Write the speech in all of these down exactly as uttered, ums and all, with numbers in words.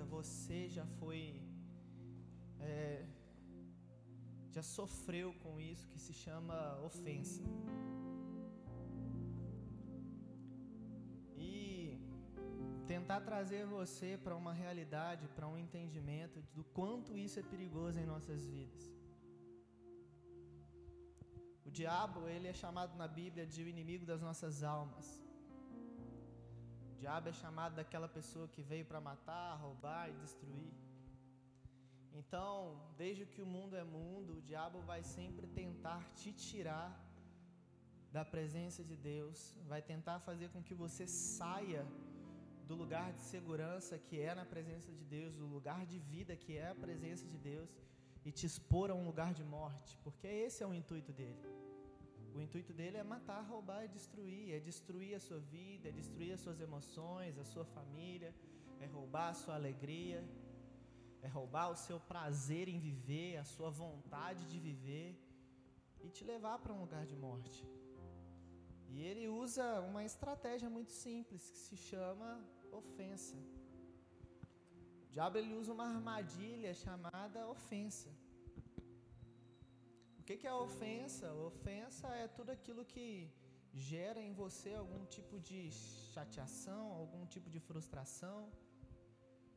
coisa você já foi, é, já sofreu com isso, que se chama ofensa. E tentar trazer você para uma realidade, para um entendimento do quanto isso é perigoso em nossas vidas. O diabo, ele é chamado na Bíblia de o inimigo das nossas almas. O diabo é chamado daquela pessoa que veio para matar, roubar e destruir. Então, desde que o mundo é mundo, o diabo vai sempre tentar te tirar da presença de Deus, vai tentar fazer com que você saia do lugar de segurança que é na presença de Deus, do lugar de vida que é a presença de Deus, e te expor a um lugar de morte, porque esse é o intuito dele. O intuito dele é matar, roubar e destruir, é destruir a sua vida, é destruir as suas emoções, a sua família, é roubar a sua alegria, é roubar o seu prazer em viver, a sua vontade de viver, e te levar para um lugar de morte. E ele usa uma estratégia muito simples que se chama ofensa. O diabo, ele usa uma armadilha chamada ofensa. O que, que é a ofensa? A ofensa é tudo aquilo que gera em você algum tipo de chateação, algum tipo de frustração.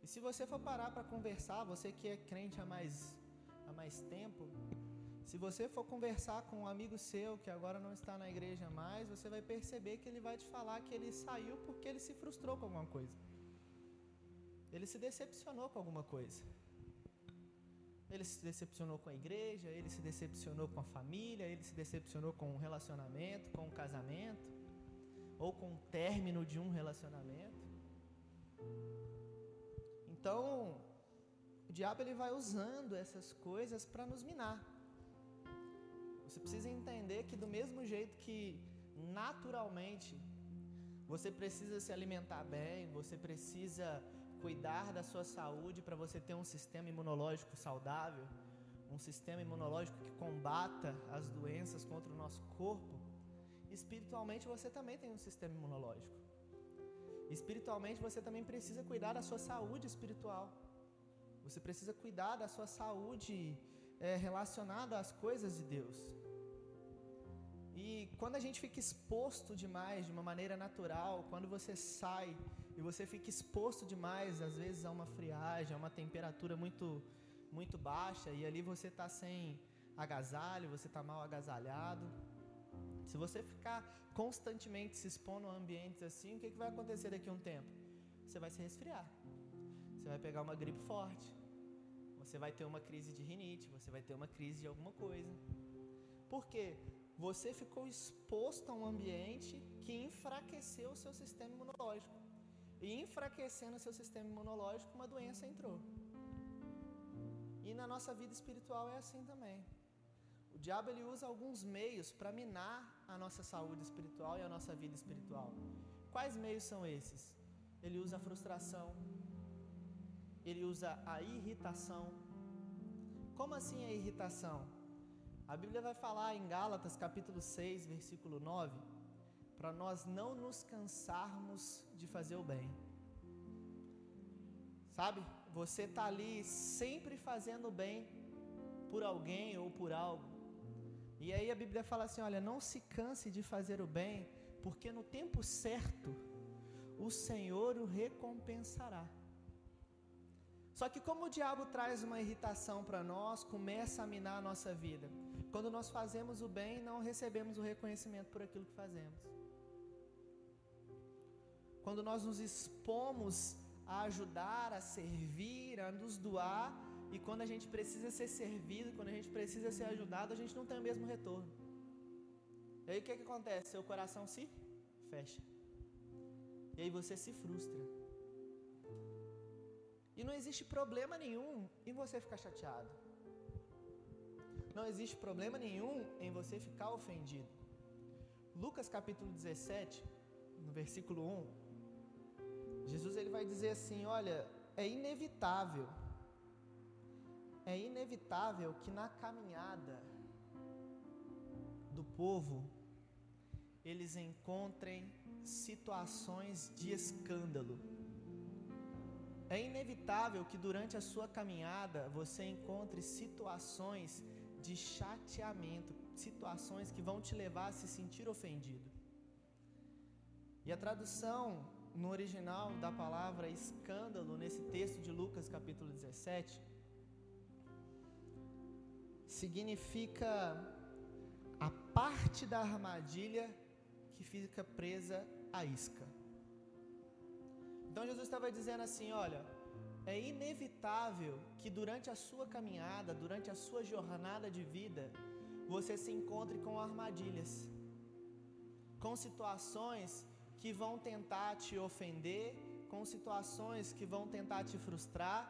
E se você for parar para conversar, você que é crente há mais, há mais tempo, se você for conversar com um amigo seu que agora não está na igreja mais, você vai perceber que ele vai te falar que ele saiu porque ele se frustrou com alguma coisa. Ele se decepcionou com alguma coisa. Ele se decepcionou com a igreja, ele se decepcionou com a família, ele se decepcionou com um relacionamento, com um casamento, ou com o término de um relacionamento. Então, o diabo, ele vai usando essas coisas para nos minar. Você precisa entender que do mesmo jeito que naturalmente você precisa se alimentar bem, você precisa cuidar da sua saúde para você ter um sistema imunológico saudável, um sistema imunológico que combata as doenças contra o nosso corpo, espiritualmente você também tem um sistema imunológico. Espiritualmente você também precisa cuidar da sua saúde espiritual. Você precisa cuidar da sua saúde é, relacionada às coisas de Deus. E quando a gente fica exposto demais de uma maneira natural, quando você sai e você fica exposto demais, às vezes, a uma friagem, a uma temperatura muito, muito baixa, e ali você está sem agasalho, você está mal agasalhado. Se você ficar constantemente se expondo a ambientes assim, o que, que vai acontecer daqui a um tempo? Você vai se resfriar, você vai pegar uma gripe forte, você vai ter uma crise de rinite, você vai ter uma crise de alguma coisa. Por quê? Você ficou exposto a um ambiente que enfraqueceu o seu sistema imunológico. E enfraquecendo o seu sistema imunológico, uma doença entrou. E na nossa vida espiritual é assim também. O diabo, ele usa alguns meios para minar a nossa saúde espiritual e a nossa vida espiritual. Quais meios são esses? Ele usa a frustração. Ele usa a irritação. Como assim a irritação? A Bíblia vai falar em Gálatas capítulo seis, versículo nove, para nós não nos cansarmos de fazer o bem. Sabe? Você está ali sempre fazendo o bem por alguém ou por algo. E aí a Bíblia fala assim, olha, não se canse de fazer o bem, porque no tempo certo o Senhor o recompensará. Só que como o diabo traz uma irritação para nós, começa a minar a nossa vida. Quando nós fazemos o bem, não recebemos o reconhecimento por aquilo que fazemos. Quando nós nos expomos a ajudar, a servir, a nos doar, e quando a gente precisa ser servido, quando a gente precisa ser ajudado, a gente não tem o mesmo retorno. E aí o que, é que acontece? Seu coração se fecha. E aí você se frustra. E não existe problema nenhum em você ficar chateado. Não existe problema nenhum em você ficar ofendido. Lucas capítulo dezessete, no versículo um, Jesus, ele vai dizer assim, olha, é inevitável, é inevitável que na caminhada do povo, eles encontrem situações de escândalo. É inevitável que durante a sua caminhada você encontre situações de chateamento, situações que vão te levar a se sentir ofendido. E a tradução no original da palavra escândalo, nesse texto de Lucas capítulo dezessete, significa a parte da armadilha que fica presa à isca. Então Jesus estava dizendo assim, olha, é inevitável que durante a sua caminhada, durante a sua jornada de vida, você se encontre com armadilhas, com situações que vão tentar te ofender, com situações que vão tentar te frustrar,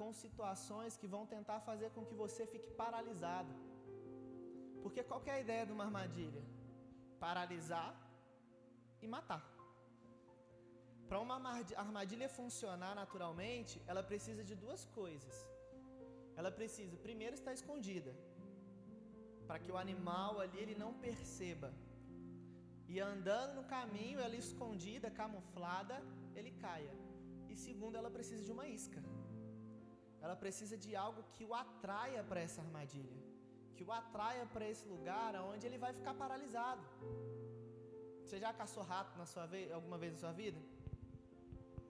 com situações que vão tentar fazer com que você fique paralisado. Porque qual que é a ideia de uma armadilha? Paralisar e matar. Para uma armadilha funcionar naturalmente, ela precisa de duas coisas. Ela precisa, primeiro, estar escondida, para que o animal ali ele não perceba. E andando no caminho, ela escondida, camuflada, ele caia. E segundo, ela precisa de uma isca. Ela precisa de algo que o atraia para essa armadilha, que o atraia para esse lugar onde ele vai ficar paralisado. Você já caçou rato na sua vez, alguma vez na sua vida?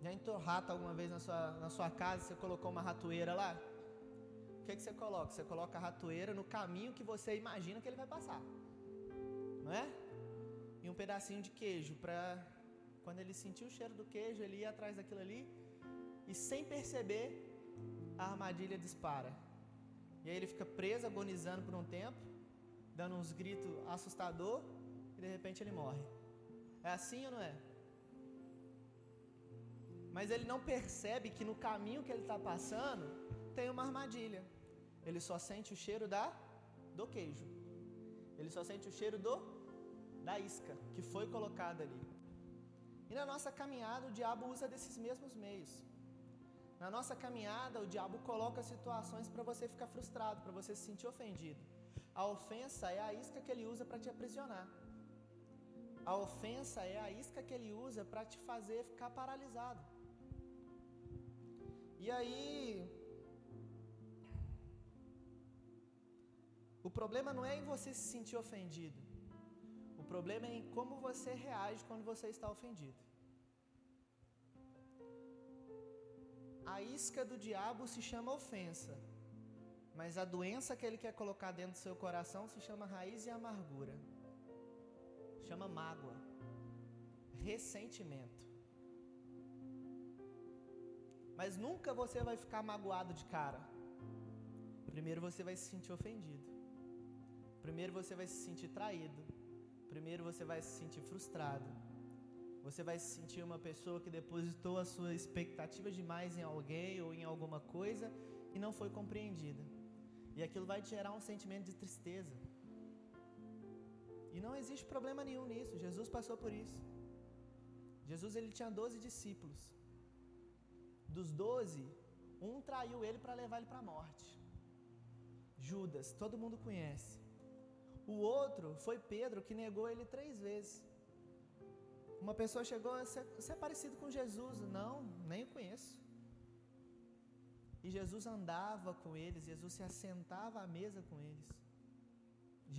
Já entrou rato alguma vez na sua, na sua casa, você colocou uma ratoeira lá? O que, que você coloca? Você coloca a ratoeira no caminho que você imagina que ele vai passar, não é? E um pedacinho de queijo, para quando ele sentir o cheiro do queijo, ele ir atrás daquilo ali e sem perceber, a armadilha dispara. E aí ele fica preso, agonizando por um tempo, dando uns gritos assustador e de repente ele morre. É assim ou não é? Mas ele não percebe que no caminho que ele está passando tem uma armadilha. Ele só sente o cheiro da, do queijo. Ele só sente o cheiro do, da isca que foi colocada ali. E na nossa caminhada o diabo usa desses mesmos meios. Na nossa caminhada o diabo coloca situações para você ficar frustrado, para você se sentir ofendido. A ofensa é a isca que ele usa para te aprisionar. A ofensa é a isca que ele usa para te fazer ficar paralisado. E aí, o problema não é em você se sentir ofendido. O problema é em como você reage quando você está ofendido. A isca do diabo se chama ofensa, mas a doença que ele quer colocar dentro do seu coração se chama raiz e amargura. Chama mágoa, ressentimento. Mas nunca você vai ficar magoado de cara. Primeiro você vai se sentir ofendido. Primeiro você vai se sentir traído. Primeiro você vai se sentir frustrado. Você vai se sentir uma pessoa que depositou a sua expectativa demais em alguém ou em alguma coisa e não foi compreendida. E aquilo vai te gerar um sentimento de tristeza. E não existe problema nenhum nisso. Jesus passou por isso. Jesus ele tinha doze discípulos. Dos doze, um traiu ele para levar ele para a morte. Judas, todo mundo conhece. O outro foi Pedro, que negou ele três vezes. Uma pessoa chegou, você é parecido com Jesus? Não, nem o conheço. E Jesus andava com eles, Jesus se assentava à mesa com eles.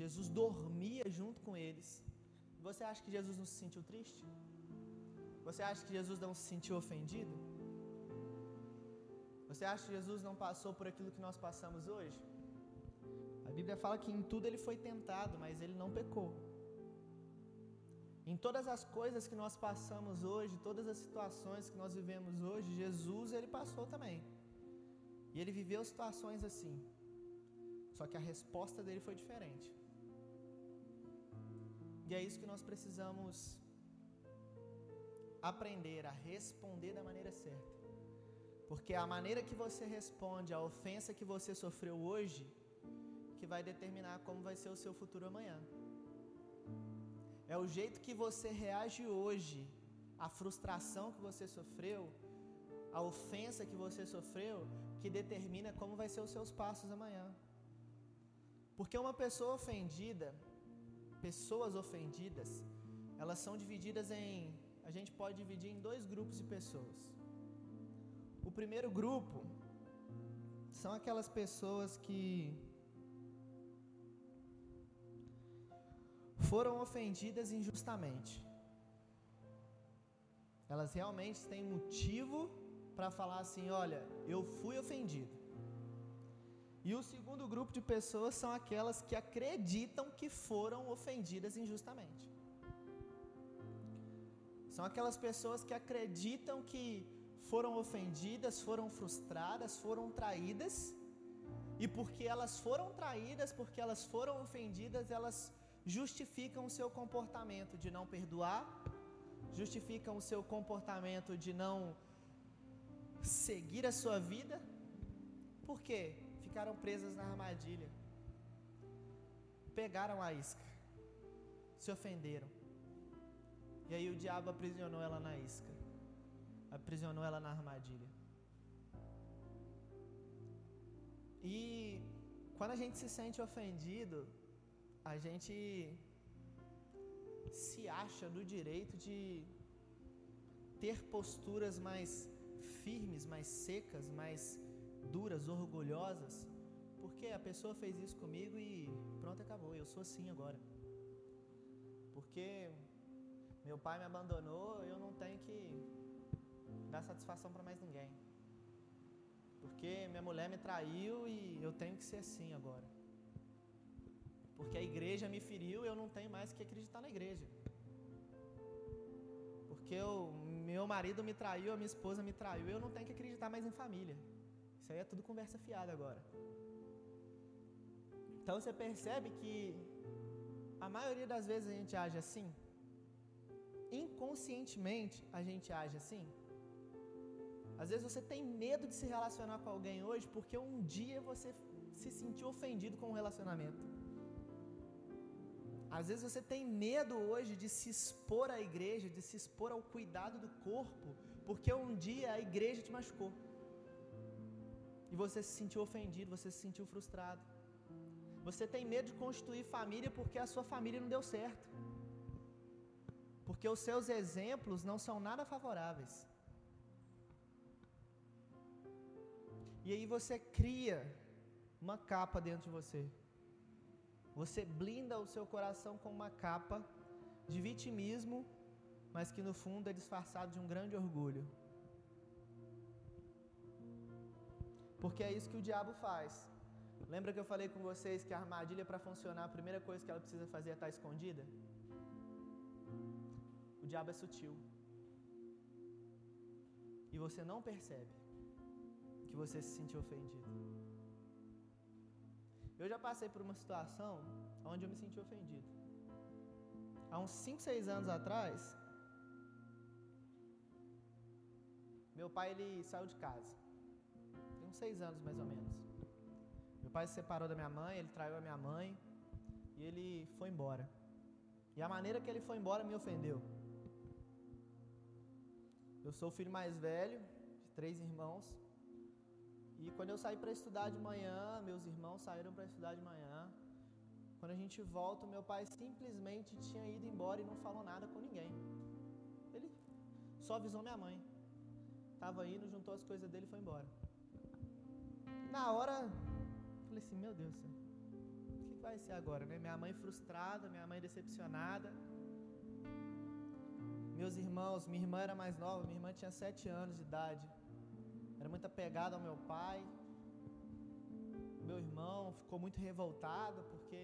Jesus dormia junto com eles. Você acha que Jesus não se sentiu triste? Você acha que Jesus não se sentiu ofendido? Você acha que Jesus não passou por aquilo que nós passamos hoje? A Bíblia fala que em tudo ele foi tentado, mas ele não pecou. Em todas as coisas que nós passamos hoje, todas as situações que nós vivemos hoje, Jesus ele passou também. E ele viveu situações assim. Só que a resposta dele foi diferente. E é isso que nós precisamos aprender a responder da maneira certa. Porque a maneira que você responde à ofensa que você sofreu hoje, que vai determinar como vai ser o seu futuro amanhã. É o jeito que você reage hoje, à frustração que você sofreu, à ofensa que você sofreu, que determina como vai ser os seus passos amanhã. Porque uma pessoa ofendida, pessoas ofendidas, elas são divididas em, a gente pode dividir em dois grupos de pessoas. O O primeiro grupo são aquelas pessoas que foram ofendidas injustamente. Elas realmente têm motivo para falar assim, olha, eu fui ofendido. E o segundo grupo de pessoas são aquelas que acreditam que foram ofendidas injustamente. São aquelas pessoas que acreditam que foram ofendidas, foram frustradas, foram traídas. E porque elas foram traídas, porque elas foram ofendidas, elas justificam o seu comportamento de não perdoar, justificam o seu comportamento de não seguir a sua vida. Por quê? Ficaram presas na armadilha, pegaram a isca, se ofenderam, e aí o diabo aprisionou ela na isca, aprisionou ela na armadilha. E quando a gente se sente ofendido, a gente se acha no direito de ter posturas mais firmes, mais secas, mais duras, orgulhosas, porque a pessoa fez isso comigo e pronto, acabou, eu sou assim agora. Porque meu pai me abandonou, eu não tenho que dar satisfação para mais ninguém. Porque minha mulher me traiu e eu tenho que ser assim agora. Porque a igreja me feriu, eu não tenho mais que acreditar na igreja. Porque eu, meu marido me traiu, a minha esposa me traiu, eu não tenho que acreditar mais em família. Isso aí é tudo conversa fiada agora. Então você percebe que a maioria das vezes a gente age assim? Inconscientemente a gente age assim? Às vezes você tem medo de se relacionar com alguém hoje porque um dia você se sentiu ofendido com um relacionamento. Às vezes você tem medo hoje de se expor à igreja, de se expor ao cuidado do corpo, porque um dia a igreja te machucou. E você se sentiu ofendido, você se sentiu frustrado. Você tem medo de constituir família porque a sua família não deu certo. Porque os seus exemplos não são nada favoráveis. E aí você cria uma capa dentro de você. Você blinda o seu coração com uma capa de vitimismo, mas que no fundo é disfarçado de um grande orgulho. Porque é isso que o diabo faz. Lembra que eu falei com vocês que a armadilha, para funcionar, a primeira coisa que ela precisa fazer é estar escondida? O diabo é sutil. E você não percebe que você se sentiu ofendido. Eu já passei por uma situação onde eu me senti ofendido. Há uns cinco, seis anos atrás, meu pai ele saiu de casa. Uns seis anos mais ou menos. Meu pai se separou da minha mãe, ele traiu a minha mãe e ele foi embora. E a maneira que ele foi embora me ofendeu. Eu sou o filho mais velho de três irmãos e quando eu saí para estudar de manhã, meus irmãos saíram para estudar de manhã. Quando a gente volta, meu pai simplesmente tinha ido embora e não falou nada com ninguém. Ele só avisou minha mãe. Tava indo, juntou as coisas dele e foi embora. Na hora, falei assim, meu Deus do céu, o que vai ser agora, né? Minha mãe frustrada, minha mãe decepcionada. Meus irmãos, minha irmã era mais nova, minha irmã tinha sete anos de idade. Era muito apegada ao meu pai. Meu irmão ficou muito revoltado porque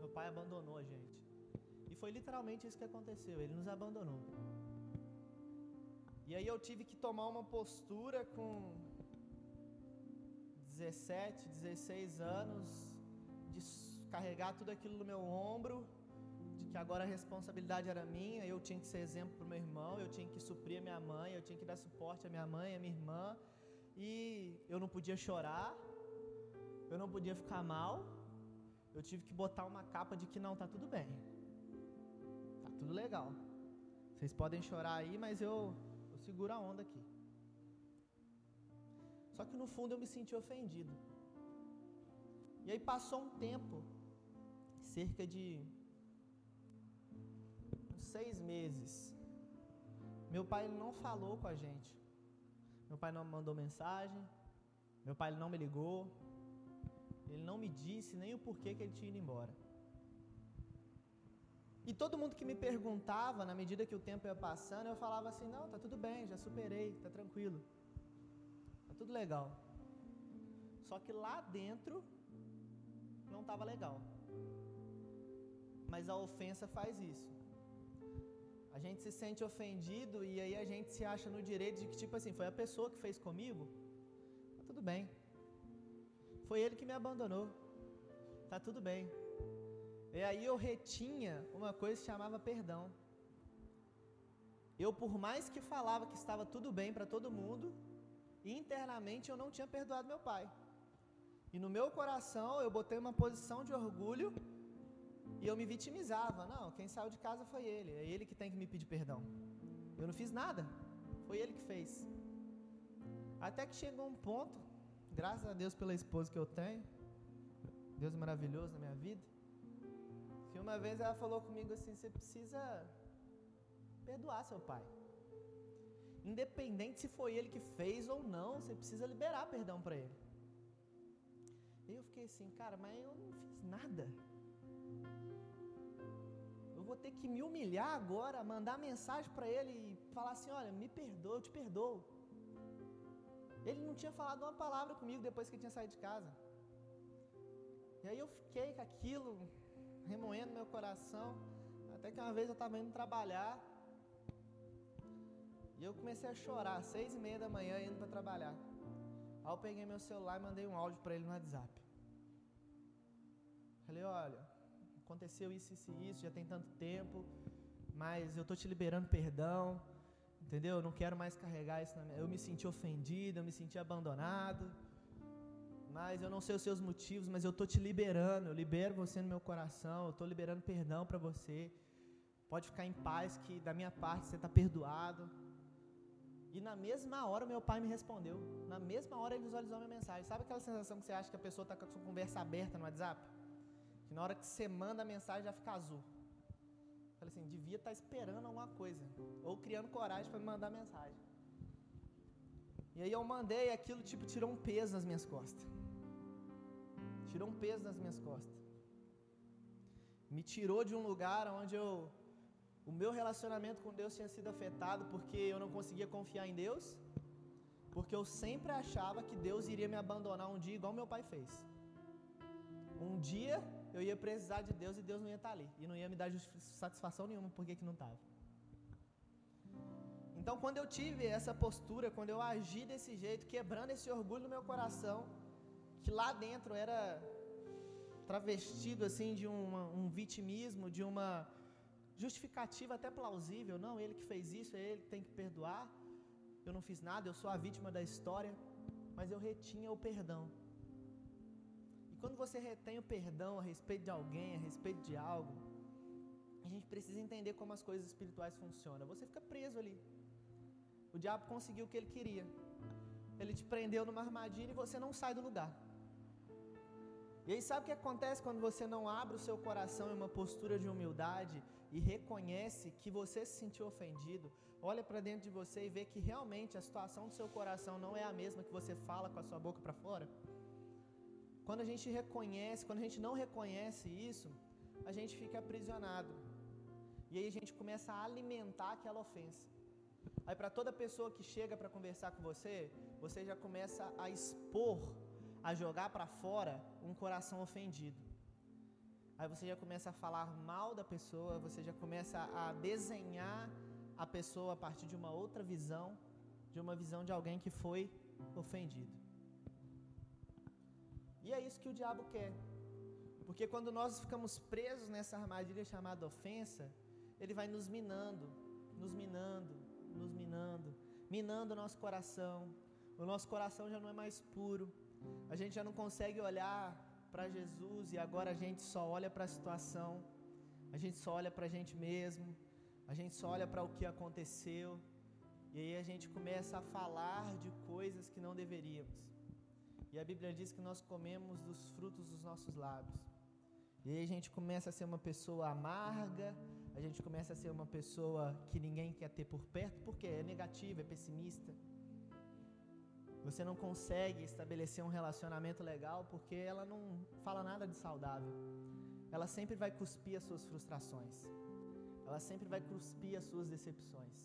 meu pai abandonou a gente. E foi literalmente isso que aconteceu, ele nos abandonou. E aí eu tive que tomar uma postura com dezessete, dezesseis anos, de carregar tudo aquilo no meu ombro, de que agora a responsabilidade era minha, eu tinha que ser exemplo para o meu irmão, eu tinha que suprir a minha mãe, eu tinha que dar suporte à minha mãe, à minha irmã, e eu não podia chorar, eu não podia ficar mal, eu tive que botar uma capa de que não, tá tudo bem, tá tudo legal, vocês podem chorar aí, mas eu, eu seguro a onda aqui. Só que no fundo eu me senti ofendido. E aí passou um tempo, cerca de uns seis meses. Meu pai ele não falou com a gente. Meu pai não me mandou mensagem, meu pai não me ligou, ele não me disse nem o porquê que ele tinha ido embora. E todo mundo que me perguntava, na medida que o tempo ia passando, eu falava assim, não, tá tudo bem, já superei, tá tranquilo, tá tudo legal. Só que lá dentro não estava legal. Mas a ofensa faz isso. A gente se sente ofendido e aí a gente se acha no direito de que, tipo assim, foi a pessoa que fez comigo, tá tudo bem. Foi ele que me abandonou, tá tudo bem. E aí eu retinha uma coisa que chamava perdão. Eu, por mais que falava que estava tudo bem para todo mundo, internamente eu não tinha perdoado meu pai. E no meu coração eu botei uma posição de orgulho e eu me vitimizava. Não, quem saiu de casa foi ele, é ele que tem que me pedir perdão. Eu não fiz nada, foi ele que fez. Até que chegou um ponto, graças a Deus pela esposa que eu tenho, Deus é maravilhoso na minha vida, que uma vez ela falou comigo assim, você precisa perdoar seu pai. Independente se foi ele que fez ou não, você precisa liberar perdão para ele. E eu fiquei assim, cara, mas eu não fiz nada. Eu vou ter que me humilhar agora, mandar mensagem para ele e falar assim, olha, me perdoa, eu te perdoo. Ele não tinha falado uma palavra comigo depois que eu tinha saído de casa. E aí eu fiquei com aquilo, remoendo meu coração, até que uma vez eu estava indo trabalhar, e eu comecei a chorar, às seis e meia da manhã, indo para trabalhar. Aí eu peguei meu celular e mandei um áudio para ele no WhatsApp. Falei, olha, aconteceu isso, isso e isso, já tem tanto tempo, mas eu estou te liberando perdão, entendeu? Eu não quero mais carregar isso na minha... Eu me senti ofendido, eu me senti abandonado, mas eu não sei os seus motivos, mas eu estou te liberando, eu libero você no meu coração, eu estou liberando perdão para você, pode ficar em paz que da minha parte você está perdoado. E na mesma hora o meu pai me respondeu, na mesma hora ele visualizou a minha mensagem. Sabe aquela sensação que você acha que a pessoa está com a sua conversa aberta no WhatsApp? Que na hora que você manda a mensagem já fica azul. Falei assim, devia estar esperando alguma coisa, ou criando coragem para me mandar mensagem. E aí eu mandei e aquilo tipo tirou um peso nas minhas costas. Tirou um peso nas minhas costas. Me tirou de um lugar onde eu, o meu relacionamento com Deus tinha sido afetado porque eu não conseguia confiar em Deus, porque eu sempre achava que Deus iria me abandonar um dia igual meu pai fez. Um dia eu ia precisar de Deus e Deus não ia estar ali, e não ia me dar satisfação nenhuma porque que não estava. Então quando eu tive essa postura, quando eu agi desse jeito, quebrando esse orgulho no meu coração, que lá dentro era travestido assim de uma, um vitimismo, de uma justificativa até plausível, não, ele que fez isso, ele que tem que perdoar, eu não fiz nada, eu sou a vítima da história, mas eu retinha o perdão. Quando você retém o perdão a respeito de alguém, a respeito de algo, a gente precisa entender como as coisas espirituais funcionam. Você fica preso ali. O diabo conseguiu o que ele queria. Ele te prendeu numa armadilha e você não sai do lugar. E aí sabe o que acontece quando você não abre o seu coração em uma postura de humildade e reconhece que você se sentiu ofendido, olha para dentro de você e vê que realmente a situação do seu coração não é a mesma que você fala com a sua boca para fora? Quando a gente reconhece, quando a gente não reconhece isso, a gente fica aprisionado. E aí a gente começa a alimentar aquela ofensa. Aí para toda pessoa que chega para conversar com você, você já começa a expor, a jogar para fora um coração ofendido. Aí você já começa a falar mal da pessoa, você já começa a desenhar a pessoa a partir de uma outra visão, de uma visão de alguém que foi ofendido. E é isso que o diabo quer, porque quando nós ficamos presos nessa armadilha chamada ofensa, ele vai nos minando, nos minando, nos minando, minando o nosso coração, o nosso coração já não é mais puro, a gente já não consegue olhar para Jesus e agora a gente só olha para a situação, a gente só olha para a gente mesmo, a gente só olha para o que aconteceu, e aí a gente começa a falar de coisas que não deveríamos. E a Bíblia diz que nós comemos dos frutos dos nossos lábios. E aí a gente começa a ser uma pessoa amarga, a gente começa a ser uma pessoa que ninguém quer ter por perto, porque é negativa, é pessimista. Você não consegue estabelecer um relacionamento legal porque ela não fala nada de saudável. Ela sempre vai cuspir as suas frustrações. Ela sempre vai cuspir as suas decepções.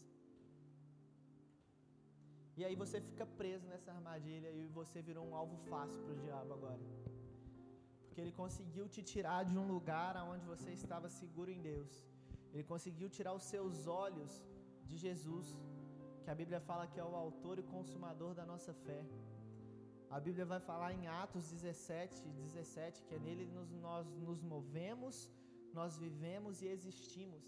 E aí você fica preso nessa armadilha e você virou um alvo fácil para o diabo agora. Porque ele conseguiu te tirar de um lugar onde você estava seguro em Deus. Ele conseguiu tirar os seus olhos de Jesus, que a Bíblia fala que é o autor e consumador da nossa fé. A Bíblia vai falar em Atos dezessete, dezessete, que é nele nos, nós nos movemos, nós vivemos e existimos.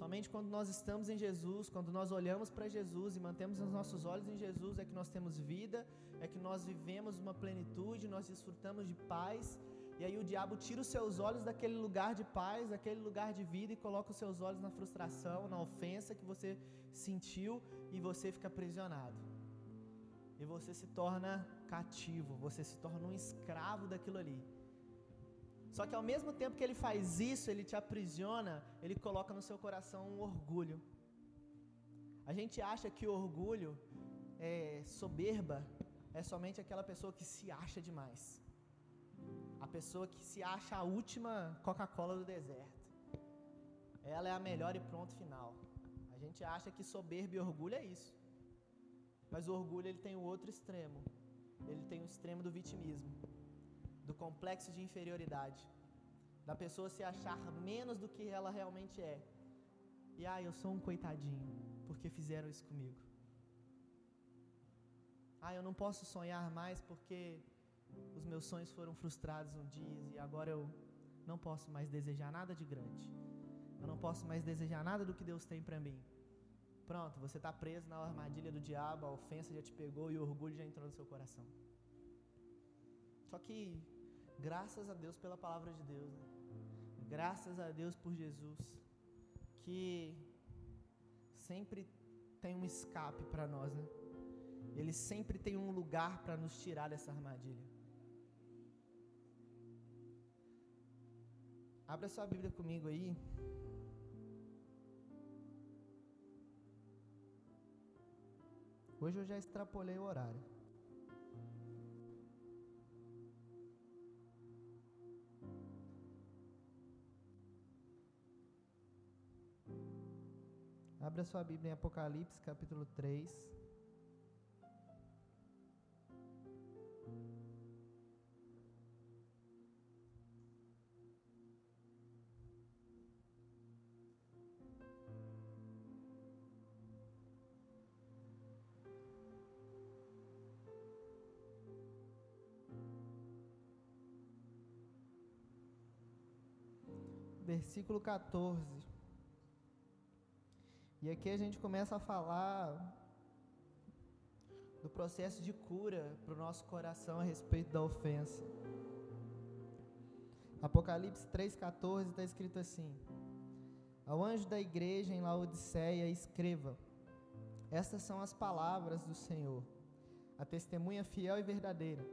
Somente quando nós estamos em Jesus, quando nós olhamos para Jesus e mantemos os nossos olhos em Jesus, é que nós temos vida, é que nós vivemos uma plenitude, nós desfrutamos de paz. E aí o diabo tira os seus olhos daquele lugar de paz, daquele lugar de vida, e coloca os seus olhos na frustração, na ofensa que você sentiu, e você fica aprisionado. E você se torna cativo, você se torna um escravo daquilo ali. Só que ao mesmo tempo que ele faz isso, ele te aprisiona, ele coloca no seu coração um orgulho. A gente acha que orgulho é soberba, é somente aquela pessoa que se acha demais. A pessoa que se acha a última Coca-Cola do deserto. Ela é a melhor e pronto final. A gente acha que soberba e orgulho é isso. Mas o orgulho, ele tem o outro extremo. Ele tem o extremo do vitimismo, do complexo de inferioridade, da pessoa se achar menos do que ela realmente é. E ah, eu sou um coitadinho, porque fizeram isso comigo. Ah, eu não posso sonhar mais porque os meus sonhos foram frustrados um dia e agora eu não posso mais desejar nada de grande. Eu não posso mais desejar nada do que Deus tem para mim. Pronto, você está preso na armadilha do diabo, a ofensa já te pegou e o orgulho já entrou no seu coração. Só que, graças a Deus pela palavra de Deus, né? Graças a Deus por Jesus, que sempre tem um escape para nós, né? Ele sempre tem um lugar para nos tirar dessa armadilha. Abra sua Bíblia comigo aí. Hoje eu já extrapolei o horário. Abra sua Bíblia em Apocalipse, capítulo três. Versículo quatorze. E aqui a gente começa a falar do processo de cura para o nosso coração a respeito da ofensa. Apocalipse três, quatorze está escrito assim: Ao anjo da igreja em Laodiceia escreva: Estas são as palavras do Senhor, a testemunha fiel e verdadeira,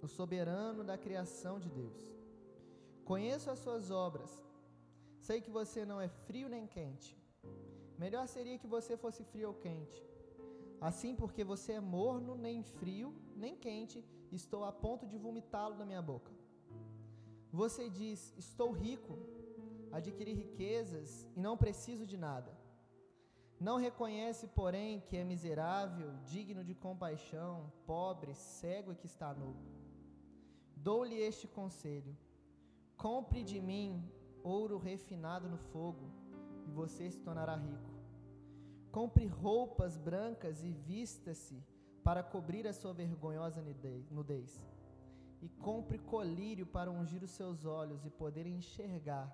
o soberano da criação de Deus. Conheço as suas obras, sei que você não é frio nem quente. Melhor seria que você fosse frio ou quente. Assim, porque você é morno, nem frio, nem quente, estou a ponto de vomitá-lo da minha boca. Você diz, estou rico, adquiri riquezas e não preciso de nada. Não reconhece, porém, que é miserável, digno de compaixão, pobre, cego e que está nu. Dou-lhe este conselho: compre de mim ouro refinado no fogo, e você se tornará rico. Compre roupas brancas e vista-se para cobrir a sua vergonhosa nudez. E compre colírio para ungir os seus olhos e poder enxergar.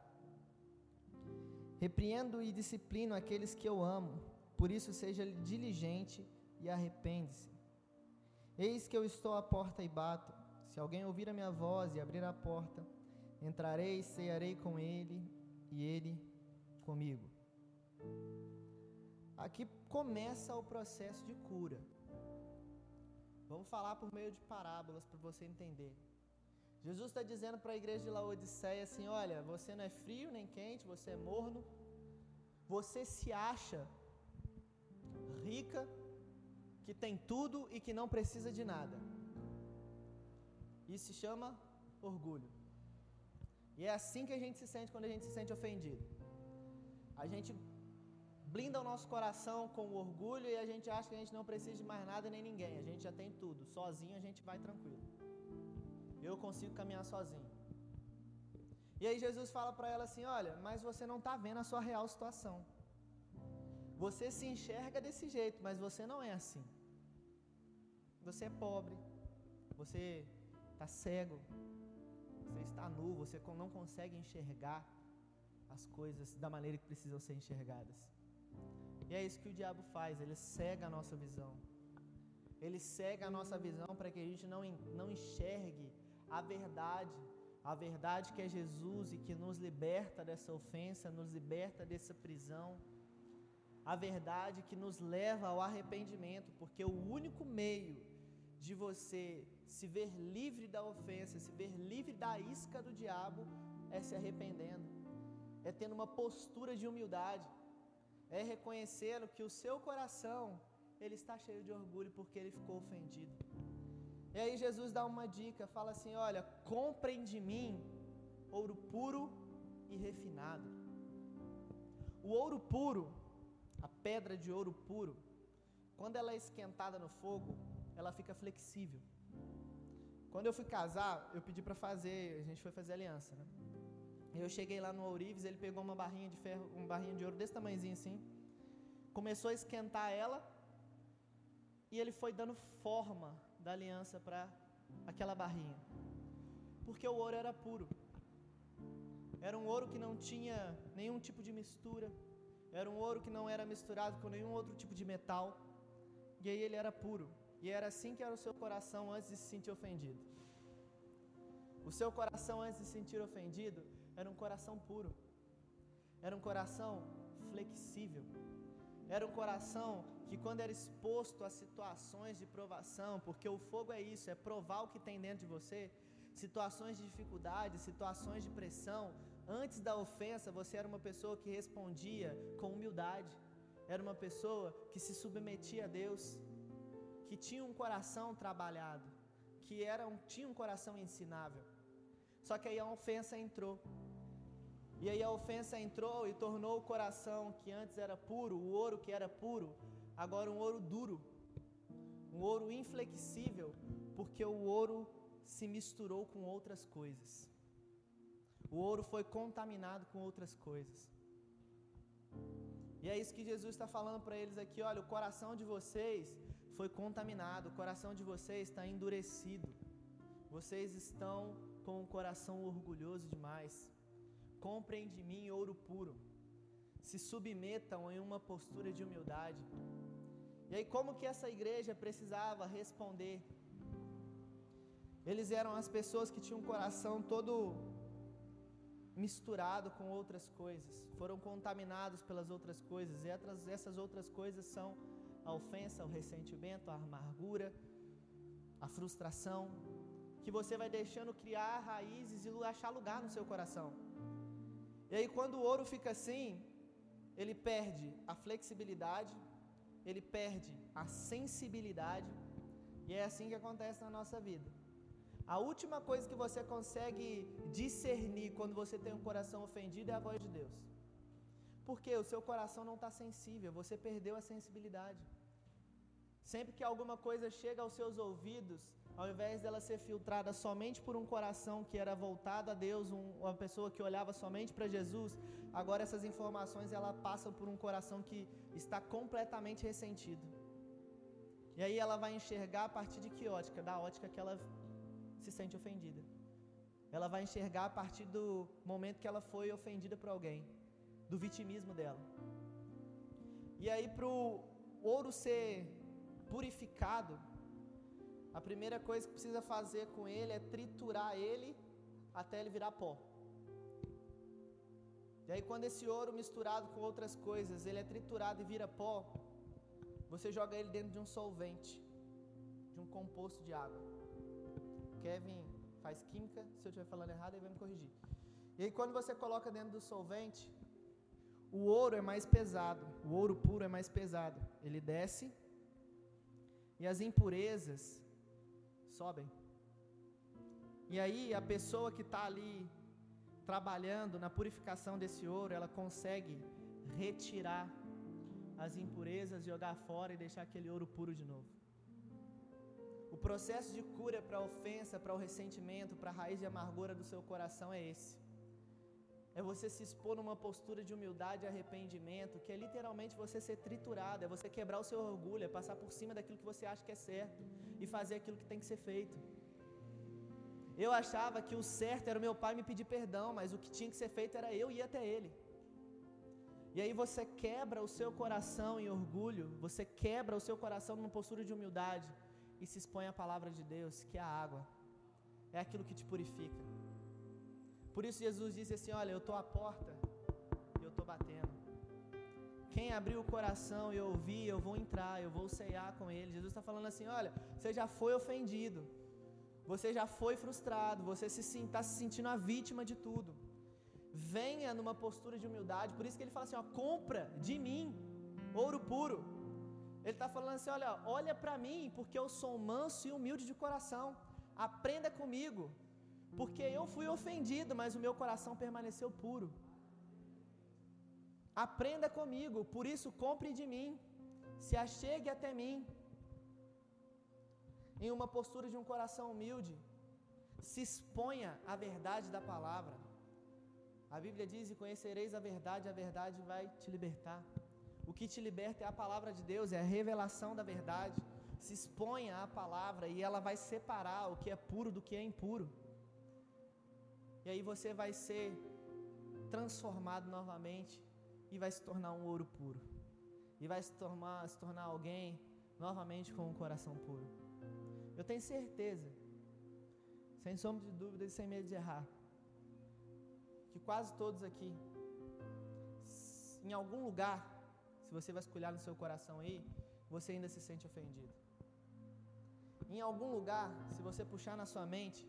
Repreendo e disciplino aqueles que eu amo, por isso seja diligente e arrepende-se. Eis que eu estou à porta e bato. Se alguém ouvir a minha voz e abrir a porta, entrarei e cearei com ele, e ele comigo. Aqui começa o processo de cura. Vamos falar por meio de parábolas para você entender. Jesus está dizendo para a igreja de Laodiceia assim: olha, você não é frio nem quente, você é morno, você se acha rica, que tem tudo e que não precisa de nada. Isso se chama orgulho. E é assim que a gente se sente quando a gente se sente ofendido. A gente blinda o nosso coração com o orgulho e a gente acha que a gente não precisa de mais nada nem ninguém. A gente já tem tudo. Sozinho a gente vai tranquilo. Eu consigo caminhar sozinho. E aí Jesus fala para ela assim: olha, mas você não está vendo a sua real situação. Você se enxerga desse jeito, mas você não é assim. Você é pobre. Você está cego. Você está nu. Você não consegue enxergar as coisas da maneira que precisam ser enxergadas. E é isso que o diabo faz, ele cega a nossa visão. Ele cega a nossa visão para que a gente não, não enxergue a verdade, a verdade que é Jesus e que nos liberta dessa ofensa, nos liberta dessa prisão. A verdade que nos leva ao arrependimento, porque o único meio de você se ver livre da ofensa, se ver livre da isca do diabo, é se arrependendo, é tendo uma postura de humildade, é reconhecendo que o seu coração, ele está cheio de orgulho porque ele ficou ofendido. E aí Jesus dá uma dica, fala assim: olha, comprem de mim ouro puro e refinado. O ouro puro, a pedra de ouro puro, quando ela é esquentada no fogo, ela fica flexível. Quando eu fui casar, eu pedi para fazer, a gente foi fazer aliança, né? Eu cheguei lá no ourives, ele pegou uma barrinha de ferro, uma barrinha de ouro desse tamanhozinho assim, começou a esquentar ela e ele foi dando forma da aliança para aquela barrinha. Porque o ouro era puro. Era um ouro que não tinha nenhum tipo de mistura, era um ouro que não era misturado com nenhum outro tipo de metal. E aí ele era puro. E era assim que era o seu coração antes de se sentir ofendido. O seu coração antes de se sentir ofendido era um coração puro, era um coração flexível, era um coração que quando era exposto a situações de provação, porque o fogo é isso, é provar o que tem dentro de você, situações de dificuldade, situações de pressão, antes da ofensa você era uma pessoa que respondia com humildade, era uma pessoa que se submetia a Deus, que tinha um coração trabalhado, que era um, tinha um coração ensinável. Só que aí a ofensa entrou. E aí a ofensa entrou e tornou o coração que antes era puro, o ouro que era puro, agora um ouro duro, um ouro inflexível, porque o ouro se misturou com outras coisas. O ouro foi contaminado com outras coisas. E é isso que Jesus está falando para eles aqui: olha, o coração de vocês foi contaminado, o coração de vocês está endurecido. Vocês estão com o coração orgulhoso demais. Comprem de mim ouro puro. Se submetam em uma postura de humildade. E aí, como que essa igreja precisava responder? Eles eram as pessoas que tinham o coração todo misturado com outras coisas, foram contaminados pelas outras coisas, e essas outras coisas são a ofensa, o ressentimento, a amargura, a frustração, que você vai deixando criar raízes e achar lugar no seu coração. E aí quando o ouro fica assim, ele perde a flexibilidade, ele perde a sensibilidade, e é assim que acontece na nossa vida. A última coisa que você consegue discernir quando você tem um coração ofendido é a voz de Deus. Porque o seu coração não está sensível, você perdeu a sensibilidade. Sempre que alguma coisa chega aos seus ouvidos, ao invés dela ser filtrada somente por um coração que era voltado a Deus, um, uma pessoa que olhava somente para Jesus, agora essas informações ela passam por um coração que está completamente ressentido. E aí ela vai enxergar a partir de que ótica? Da ótica que ela se sente ofendida. Ela vai enxergar a partir do momento que ela foi ofendida por alguém, do vitimismo dela. E aí, para o ouro ser purificado, a primeira coisa que precisa fazer com ele é triturar ele até ele virar pó. E aí quando esse ouro misturado com outras coisas, ele é triturado e vira pó, você joga ele dentro de um solvente, de um composto de água. Kevin faz química, se eu estiver falando errado, ele vai me corrigir. E aí quando você coloca dentro do solvente, o ouro é mais pesado, o ouro puro é mais pesado, ele desce e as impurezas sobem. E aí a pessoa que está ali trabalhando na purificação desse ouro, ela consegue retirar as impurezas, jogar fora e deixar aquele ouro puro de novo. O processo de cura para a ofensa, para o ressentimento, para a raiz de amargura do seu coração é esse. É você se expor numa postura de humildade e arrependimento, que é literalmente você ser triturado, é você quebrar o seu orgulho, é passar por cima daquilo que você acha que é certo e fazer aquilo que tem que ser feito. Eu achava que o certo era o meu pai me pedir perdão, mas o que tinha que ser feito era eu ir até ele. E aí você quebra o seu coração em orgulho, você quebra o seu coração numa postura de humildade e se expõe à palavra de Deus, que é a água, é aquilo que te purifica. Por isso Jesus disse assim, olha, eu estou à porta e eu estou batendo. Quem abrir o coração e ouvir, eu vou entrar, eu vou ceiar com ele. Jesus está falando assim, olha, você já foi ofendido, você já foi frustrado, você está se sentindo a vítima de tudo. Venha numa postura de humildade, por isso que ele fala assim, ó, compra de mim ouro puro. Ele está falando assim, olha, olha para mim, porque eu sou manso e humilde de coração. Aprenda comigo, porque eu fui ofendido, mas o meu coração permaneceu puro. Aprenda comigo, por isso compre de mim, se achegue até mim, em uma postura de um coração humilde, se exponha à verdade da palavra. A Bíblia diz, e conhecereis a verdade, a verdade vai te libertar. O que te liberta é a palavra de Deus, é a revelação da verdade. Se exponha à palavra e ela vai separar o que é puro do que é impuro. E aí você vai ser transformado novamente e vai se tornar um ouro puro. E vai se tornar, se tornar alguém novamente com um coração puro. Eu tenho certeza, sem sombra de dúvida e sem medo de errar, que quase todos aqui, em algum lugar, se você vasculhar no seu coração aí, você ainda se sente ofendido. Em algum lugar, se você puxar na sua mente,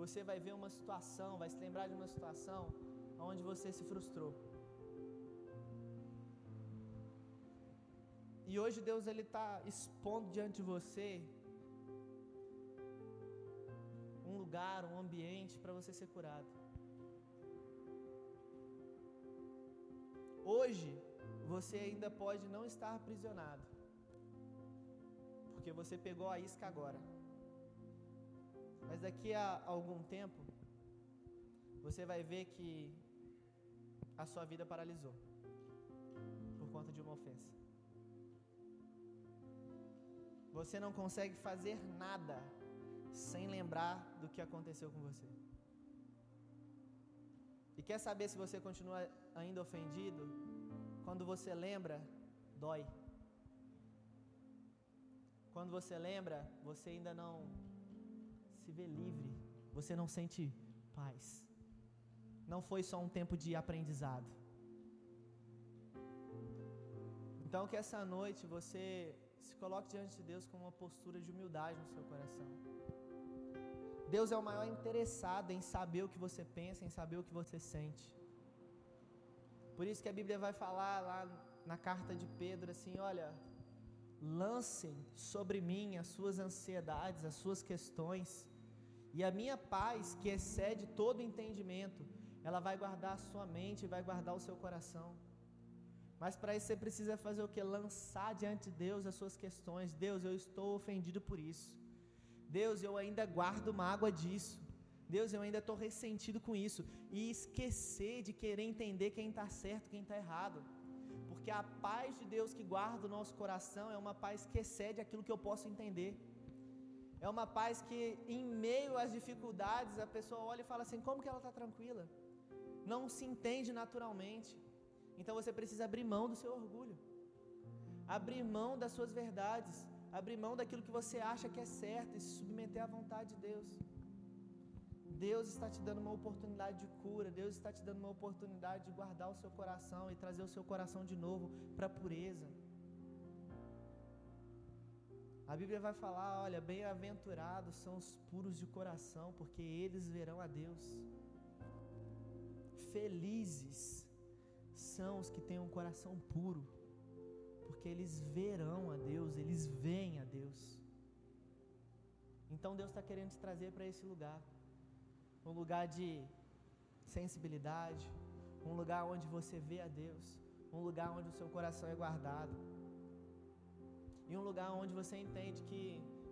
você vai ver uma situação, vai se lembrar de uma situação onde você se frustrou. E hoje Deus ele está expondo diante de você um lugar, um ambiente para você ser curado. Hoje você ainda pode não estar aprisionado, porque você pegou a isca agora. Mas daqui a algum tempo, você vai ver que a sua vida paralisou por conta de uma ofensa. Você não consegue fazer nada sem lembrar do que aconteceu com você. E quer saber se você continua ainda ofendido? Quando você lembra, dói. Quando você lembra, você ainda não se vê livre. Você não sente paz. Não foi só um tempo de aprendizado. Então que essa noite você se coloque diante de Deus com uma postura de humildade no seu coração. Deus é o maior interessado em saber o que você pensa, em saber o que você sente. Por isso que a Bíblia vai falar lá na carta de Pedro assim, olha, lancem sobre mim as suas ansiedades, as suas questões, e a minha paz, que excede todo entendimento, ela vai guardar a sua mente e vai guardar o seu coração. Mas para isso você precisa fazer o quê? Lançar diante de Deus as suas questões. Deus, eu estou ofendido por isso. Deus, eu ainda guardo mágoa disso. Deus, eu ainda estou ressentido com isso. E esquecer de querer entender quem está certo, quem está errado. Porque a paz de Deus que guarda o nosso coração é uma paz que excede aquilo que eu posso entender. É uma paz que em meio às dificuldades a pessoa olha e fala assim, como que ela está tranquila? Não se entende naturalmente. Então você precisa abrir mão do seu orgulho. Abrir mão das suas verdades. Abrir mão daquilo que você acha que é certo e se submeter à vontade de Deus. Deus está te dando uma oportunidade de cura, Deus está te dando uma oportunidade de guardar o seu coração e trazer o seu coração de novo para a pureza. A Bíblia vai falar, olha, bem-aventurados são os puros de coração, porque eles verão a Deus. Felizes são os que têm um coração puro, porque eles verão a Deus, eles veem a Deus. Então Deus está querendo te trazer para esse lugar, um lugar de sensibilidade, um lugar onde você vê a Deus, um lugar onde o seu coração é guardado, e um lugar onde você entende que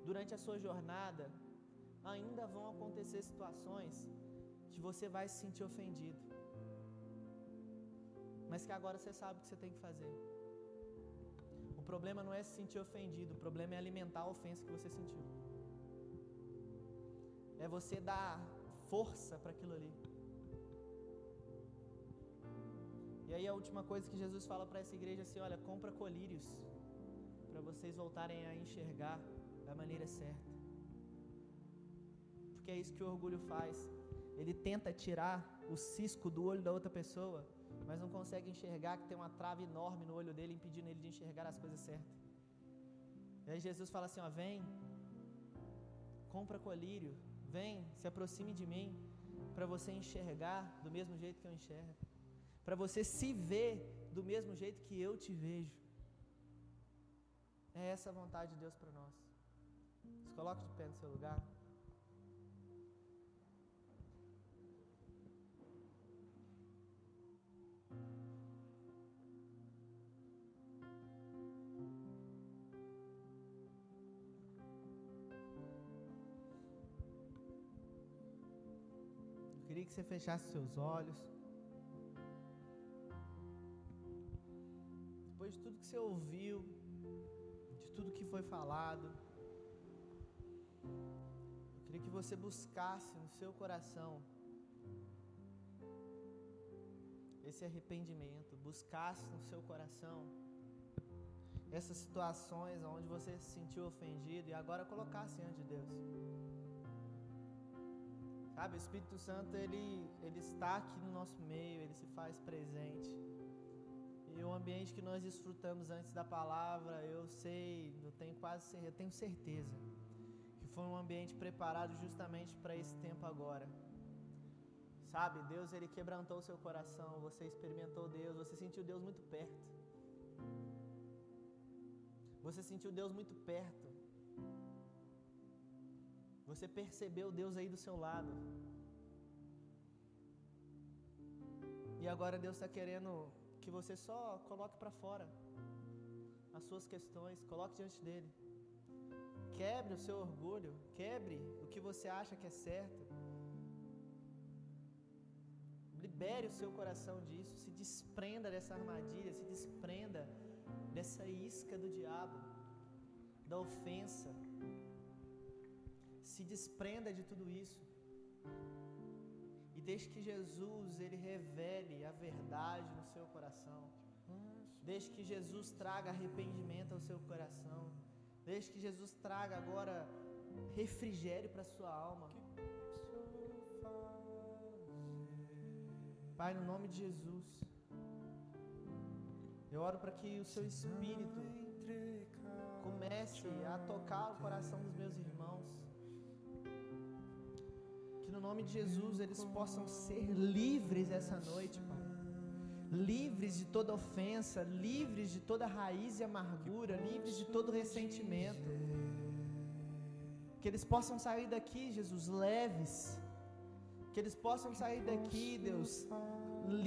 durante a sua jornada ainda vão acontecer situações que você vai se sentir ofendido, mas que agora você sabe o que você tem que fazer. O problema não é se sentir ofendido, o problema é alimentar a ofensa que você sentiu. É você dar força para aquilo ali. E aí a última coisa que Jesus fala para essa igreja é assim: olha, compra colírios para vocês voltarem a enxergar da maneira certa. Porque é isso que o orgulho faz. Ele tenta tirar o cisco do olho da outra pessoa, mas não consegue enxergar que tem uma trave enorme no olho dele, impedindo ele de enxergar as coisas certas. E aí Jesus fala assim: ó, vem, compra colírio, vem, se aproxime de mim, para você enxergar do mesmo jeito que eu enxergo, para você se ver do mesmo jeito que eu te vejo. É essa a vontade de Deus para nós. Se coloque de pé no seu lugar. Que você fechasse seus olhos. Depois de tudo que você ouviu, de tudo que foi falado, eu queria que você buscasse no seu coração esse arrependimento, buscasse no seu coração essas situações onde você se sentiu ofendido e agora colocasse diante de Deus. Sabe, o Espírito Santo, ele, ele está aqui no nosso meio, ele se faz presente. E o ambiente que nós desfrutamos antes da palavra, eu sei, eu tenho quase certeza, eu tenho certeza, que foi um ambiente preparado justamente para esse tempo agora. Sabe, Deus, ele quebrantou o seu coração, você experimentou Deus, você sentiu Deus muito perto. Você sentiu Deus muito perto. Você percebeu Deus aí do seu lado. E agora Deus está querendo que você só coloque para fora as suas questões, coloque diante dele. Quebre o seu orgulho, quebre o que você acha que é certo. Libere o seu coração disso, se desprenda dessa armadilha, se desprenda dessa isca do diabo, da ofensa. Se desprenda de tudo isso e deixe que Jesus, ele revele a verdade no seu coração. Deixe que Jesus traga arrependimento ao seu coração. Deixe que Jesus traga agora refrigério para a sua alma. Pai, no nome de Jesus, eu oro para que o seu Espírito comece a tocar o coração dos meus irmãos. No nome de Jesus, eles possam ser livres essa noite, Pai. Livres de toda ofensa, livres de toda raiz e amargura, livres de todo ressentimento. Que eles possam sair daqui, Jesus, leves. Que eles possam sair daqui, Deus,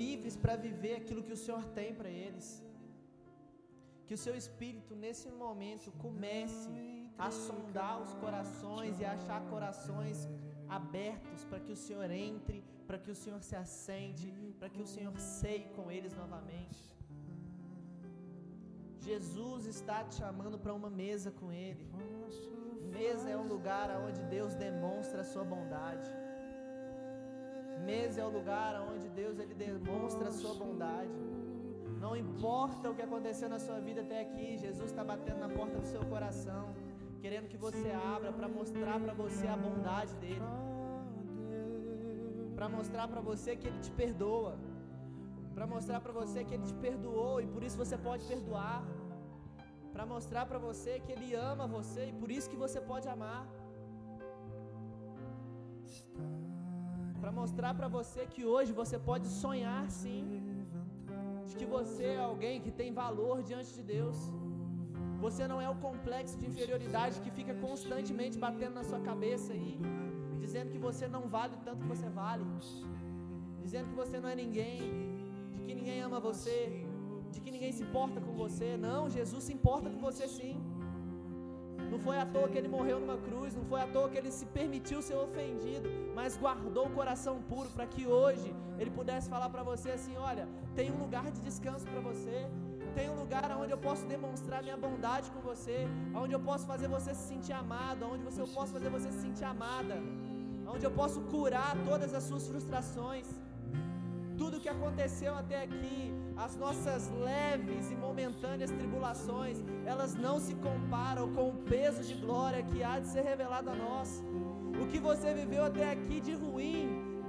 livres para viver aquilo que o Senhor tem para eles. Que o seu Espírito, nesse momento, comece a sondar os corações e a achar corações abertos para que o Senhor entre, para que o Senhor se assente, para que o Senhor ceie com eles novamente. Jesus está te chamando para uma mesa com Ele. Mesa é um lugar onde Deus demonstra a sua bondade. Mesa é um lugar onde Deus ele demonstra a sua bondade. Não importa o que aconteceu na sua vida até aqui, Jesus está batendo na porta do seu coração, querendo que você abra para mostrar para você a bondade dele, para mostrar para você que ele te perdoa, para mostrar para você que ele te perdoou e por isso você pode perdoar, para mostrar para você que ele ama você e por isso que você pode amar, para mostrar para você que hoje você pode sonhar sim, de que você é alguém que tem valor diante de Deus. Você não é o complexo de inferioridade que fica constantemente batendo na sua cabeça aí, dizendo que você não vale o tanto que você vale, dizendo que você não é ninguém, de que ninguém ama você, de que ninguém se importa com você. Não, Jesus se importa com você sim. Não foi à toa que ele morreu numa cruz, não foi à toa que ele se permitiu ser ofendido, mas guardou o coração puro para que hoje ele pudesse falar para você assim: olha, tem um lugar de descanso para você, tem um lugar onde eu posso demonstrar minha bondade com você, onde eu posso fazer você se sentir amado, onde você, eu posso fazer você se sentir amada, onde eu posso curar todas as suas frustrações. Tudo o que aconteceu até aqui, as nossas leves e momentâneas tribulações, elas não se comparam com o peso de glória que há de ser revelado a nós. O que você viveu até aqui de ruim,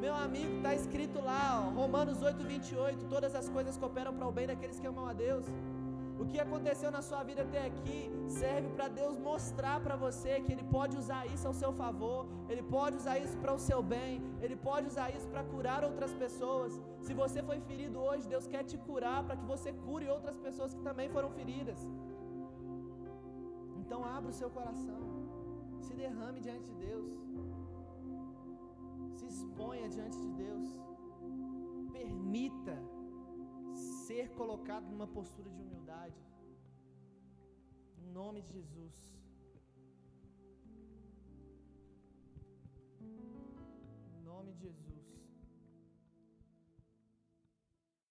meu amigo, está escrito lá, ó, Romanos oito, vinte e oito, todas as coisas cooperam para o bem daqueles que amam a Deus. O que aconteceu na sua vida até aqui serve para Deus mostrar para você que Ele pode usar isso ao seu favor, Ele pode usar isso para o seu bem, Ele pode usar isso para curar outras pessoas. Se você foi ferido hoje, Deus quer te curar para que você cure outras pessoas que também foram feridas. Então abra o seu coração, se derrame diante de Deus, se exponha diante de Deus, permita ser colocado numa postura de humildade, em nome de Jesus. Em nome de Jesus.